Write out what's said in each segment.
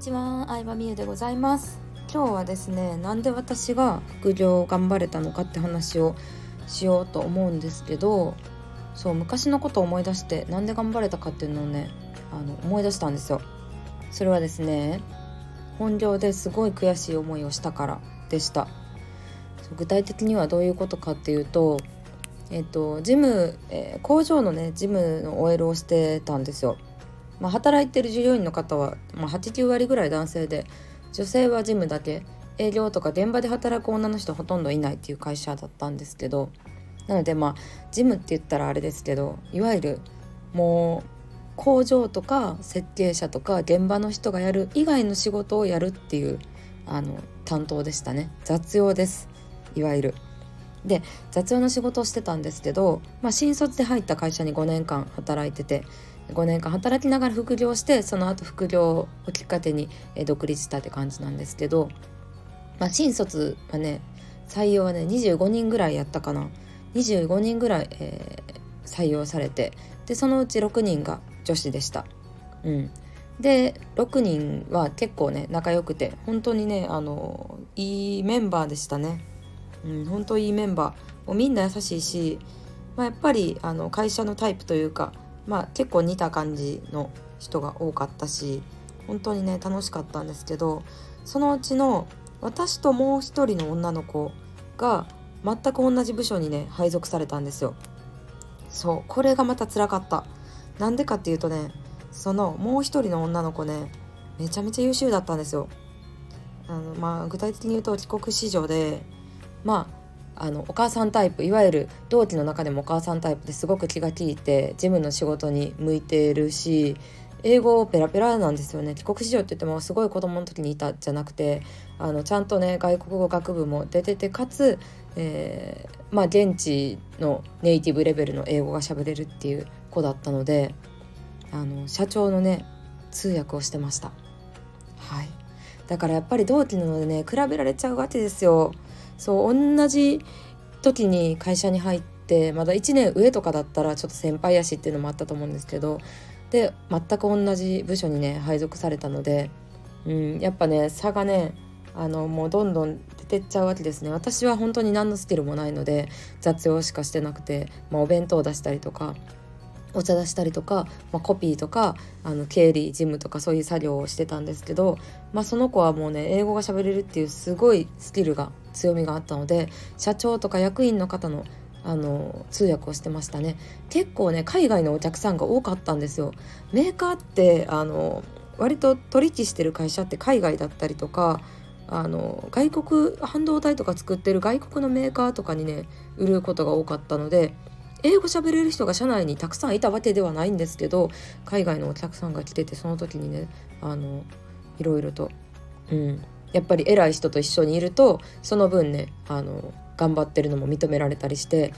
ちは、相葉美優でございます。今日はですね、なんで私が副業を頑張れたのかって話をしようと思うんですけど、そう、昔のことを思い出して、なんで頑張れたかっていうのをね、思い出したんですよ。それはですね、本業ですごい悔しい思いをしたからでした。具体的にはどういうことかっていうと、工場のね、事務の OL をしてたんですよ。働いてる従業員の方は、8、9割ぐらい男性で、女性は事務だけ、営業とか現場で働く女の人ほとんどいないっていう会社だったんですけど、なので事務って言ったらあれですけど、いわゆるもう工場とか設計者とか現場の人がやる以外の仕事をやるっていう担当でしたね。雑用です、いわゆる。で、雑用の仕事をしてたんですけど、新卒で入った会社に5年間働いてて、5年間働きながら副業して、その後副業をきっかけに独立したって感じなんですけど、新卒はね、採用はね、25人ぐらいやったかな。25人ぐらい、採用されて、でそのうち6人が女子でした、で6人は結構ね、仲良くて、本当にね、いいメンバーでしたね。本当いいメンバー、もうみんな優しいし、やっぱり会社のタイプというか、結構似た感じの人が多かったし、本当にね、楽しかったんですけど、そのうちの私ともう一人の女の子が全く同じ部署にね、配属されたんですよ。そう、これがまた辛かった。なんでかっていうとね、そのもう一人の女の子ね、めちゃめちゃ優秀だったんですよ。具体的に言うと、帰国子女で、お母さんタイプ、いわゆる同期の中でもお母さんタイプですごく気が利いて、事務の仕事に向いているし、英語ペラペラなんですよね。帰国子女って言っても、すごい子供の時にいたじゃなくて、ちゃんとね、外国語学部も出てて、かつ、現地のネイティブレベルの英語が喋れるっていう子だったので、社長のね、通訳をしてました。はい。だからやっぱり同期なのでね、比べられちゃうわけですよ。そう、同じ時に会社に入って、まだ1年上とかだったらちょっと先輩やしっていうのもあったと思うんですけど、で全く同じ部署にね、配属されたので、やっぱね、差がね、もうどんどん出てっちゃうわけですね。私は本当に何のスキルもないので、雑用しかしてなくて、お弁当出したりとか、お茶出したりとか、コピーとか、経理事務とか、そういう作業をしてたんですけど、その子はもうね、英語が喋れるっていうすごいスキルが、強みがあったので、社長とか役員の方の、通訳をしてましたね。結構ね、海外のお客さんが多かったんですよ。メーカーって割と取引してる会社って海外だったりとか、外国、半導体とか作ってる外国のメーカーとかにね、売ることが多かったので、英語喋れる人が社内にたくさんいたわけではないんですけど、海外のお客さんが来てて、その時にね、いろいろと、やっぱり偉い人と一緒にいると、その分ね、頑張ってるのも認められたりして、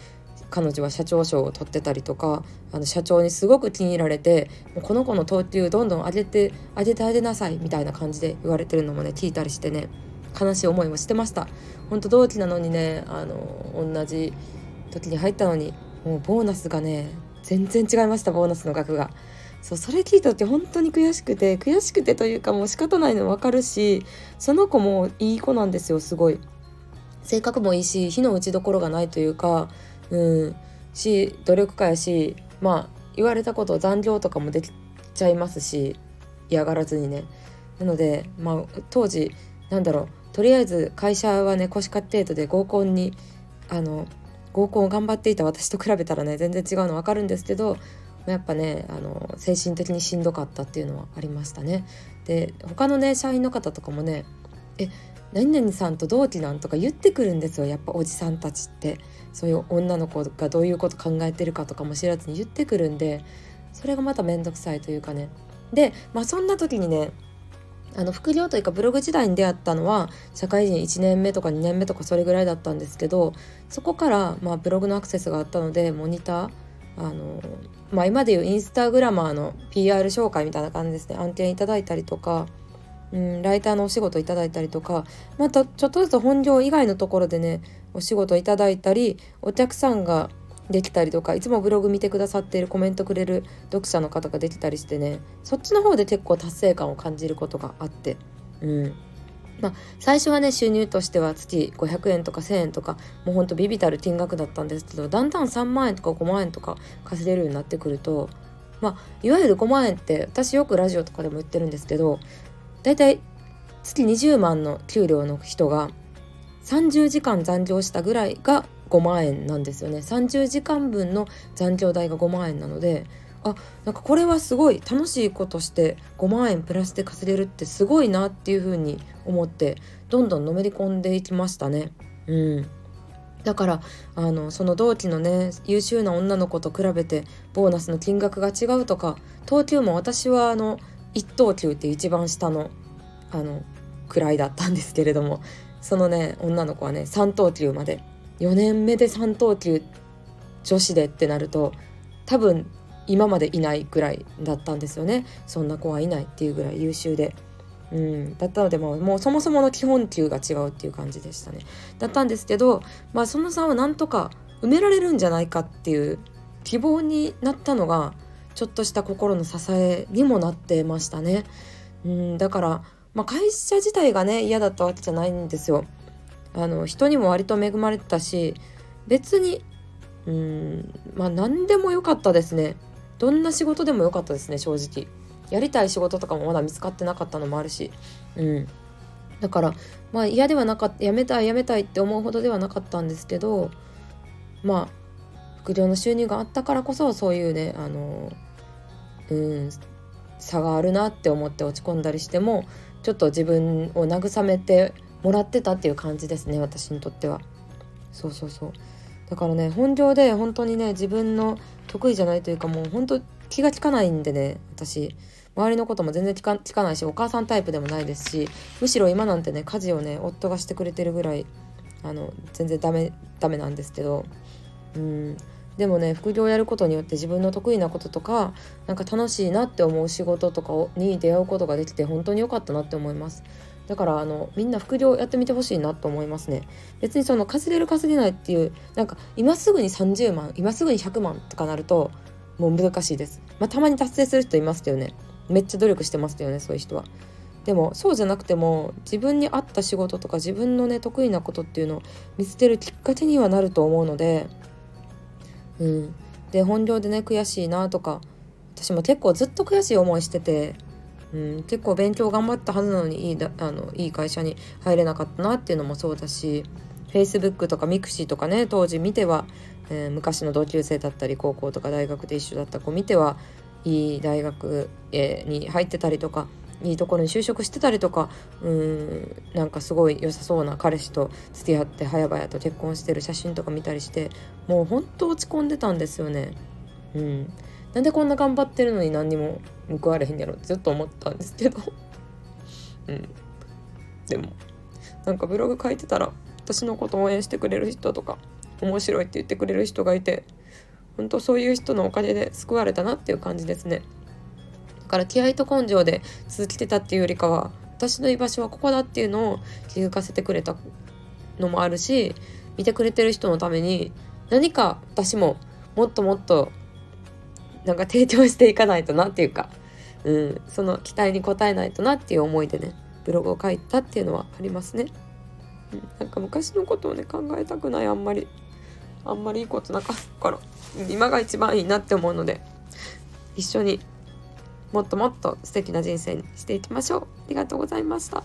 彼女は社長賞を取ってたりとか、社長にすごく気に入られて、もうこの子の等級どんどん上げてあげなさいみたいな感じで言われてるのもね、聞いたりしてね、悲しい思いもしてました。本当同期なのにね、同じ時に入ったのに、もうボーナスがね、全然違いました。ボーナスの額が。そう、それ聞いた時本当に悔しくてというか、もう仕方ないの分かるし、その子もいい子なんですよ。すごい性格もいいし、非の打ちどころがないというか、努力家やし、言われたことを残業とかもできちゃいますし、嫌がらずにね。なので、当時、とりあえず会社はね、腰掛け程度で、合コンを頑張っていた私と比べたらね、全然違うの分かるんですけど、やっぱね、精神的にしんどかったっていうのはありましたね。で、他のね、社員の方とかもね、何々さんと同期なんとか言ってくるんですよ。やっぱおじさんたちって、そういう女の子がどういうこと考えてるかとかも知らずに言ってくるんで、それがまた面倒くさいというかね。で、そんな時にね、副業というか、ブログ時代に出会ったのは社会人1年目とか2年目とか、それぐらいだったんですけど、そこからブログのアクセスがあったので、モニター、今でいうインスタグラマーの PR 紹介みたいな感じですね。案件いただいたりとか、ライターのお仕事いただいたりとか、またちょっとずつ本業以外のところでね、お仕事いただいたり、お客さんができたりとか、いつもブログ見てくださっているコメントくれる読者の方ができたりしてね、そっちの方で結構達成感を感じることがあって、最初はね収入としては月500円とか1000円とかもうほんと微々たる金額だったんですけど、だんだん3万円とか5万円とか稼げるようになってくると、いわゆる5万円って私よくラジオとかでも言ってるんですけど、だいたい月20万の給料の人が30時間残業したぐらいが5万円なんですよね。30時間分の残業代が5万円なので、なんかこれはすごい楽しいことして5万円プラスで稼げるってすごいなっていう風に思って、どんどんのめり込んでいきましたね。だからその同期のね優秀な女の子と比べてボーナスの金額が違うとか、等級も私は1等級っていう一番下の位だったんですけれども、そのね女の子はね3等級まで、4年目で3等級女子でってなると多分今までいないぐらいだったんですよね。そんな子はいないっていうぐらい優秀で、だったので、もうそもそもの基本給が違うっていう感じでしたね。だったんですけど、その差をなんとか埋められるんじゃないかっていう希望になったのがちょっとした心の支えにもなってましたね。だから、会社自体がね嫌だったわけじゃないんですよ。人にも割と恵まれてたし、別に何でも良かったですね。どんな仕事でも良かったですね、正直。やりたい仕事とかもまだ見つかってなかったのもあるし、だから嫌ではなかった、やめたいって思うほどではなかったんですけど、副業の収入があったからこそそういうね差があるなって思って落ち込んだりしても、ちょっと自分を慰めてもらってたっていう感じですね、私にとっては。そうだからね、本業で本当にね自分の得意じゃないというか、もう本当気が利かないんでね、私周りのことも全然利かないし、お母さんタイプでもないですし、むしろ今なんてね家事をね夫がしてくれてるぐらい全然ダメなんですけど、でもね副業をやることによって自分の得意なこととか、なんか楽しいなって思う仕事とかに出会うことができて本当に良かったなって思います。だからみんな副業やってみてほしいなと思いますね。別に稼げる稼げないっていう、なんか今すぐに30万今すぐに100万とかなるともう難しいです。たまに達成する人いますよね。めっちゃ努力してますよね、そういう人は。でもそうじゃなくても自分に合った仕事とか自分のね得意なことっていうのを見つけるきっかけにはなると思うので、で本業でね悔しいなとか、私も結構ずっと悔しい思いしてて、結構勉強頑張ったはずなのにいい会社に入れなかったなっていうのもそうだし、 Facebook とか Mixi とかね当時見ては、昔の同級生だったり高校とか大学で一緒だった子見ては、いい大学に入ってたりとか、いいところに就職してたりとか、なんかすごい良さそうな彼氏と付き合って早々と結婚してる写真とか見たりして、もうほんと落ち込んでたんですよね。なんでこんな頑張ってるのに何にも報われへんやろってずっと思ったんですけどでもなんかブログ書いてたら私のこと応援してくれる人とか面白いって言ってくれる人がいて、本当そういう人のおかげで救われたなっていう感じですね。だから気合と根性で続けてたっていうよりかは、私の居場所はここだっていうのを気づかせてくれたのもあるし、見てくれてる人のために何か私ももっともっとなんか提供していかないとなっていうか、その期待に応えないとなっていう思いでねブログを書いたっていうのはありますね。なんか昔のことをね考えたくない、あんまりいいことなかったから今が一番いいなって思うので、一緒にもっともっと素敵な人生にしていきましょう。ありがとうございました。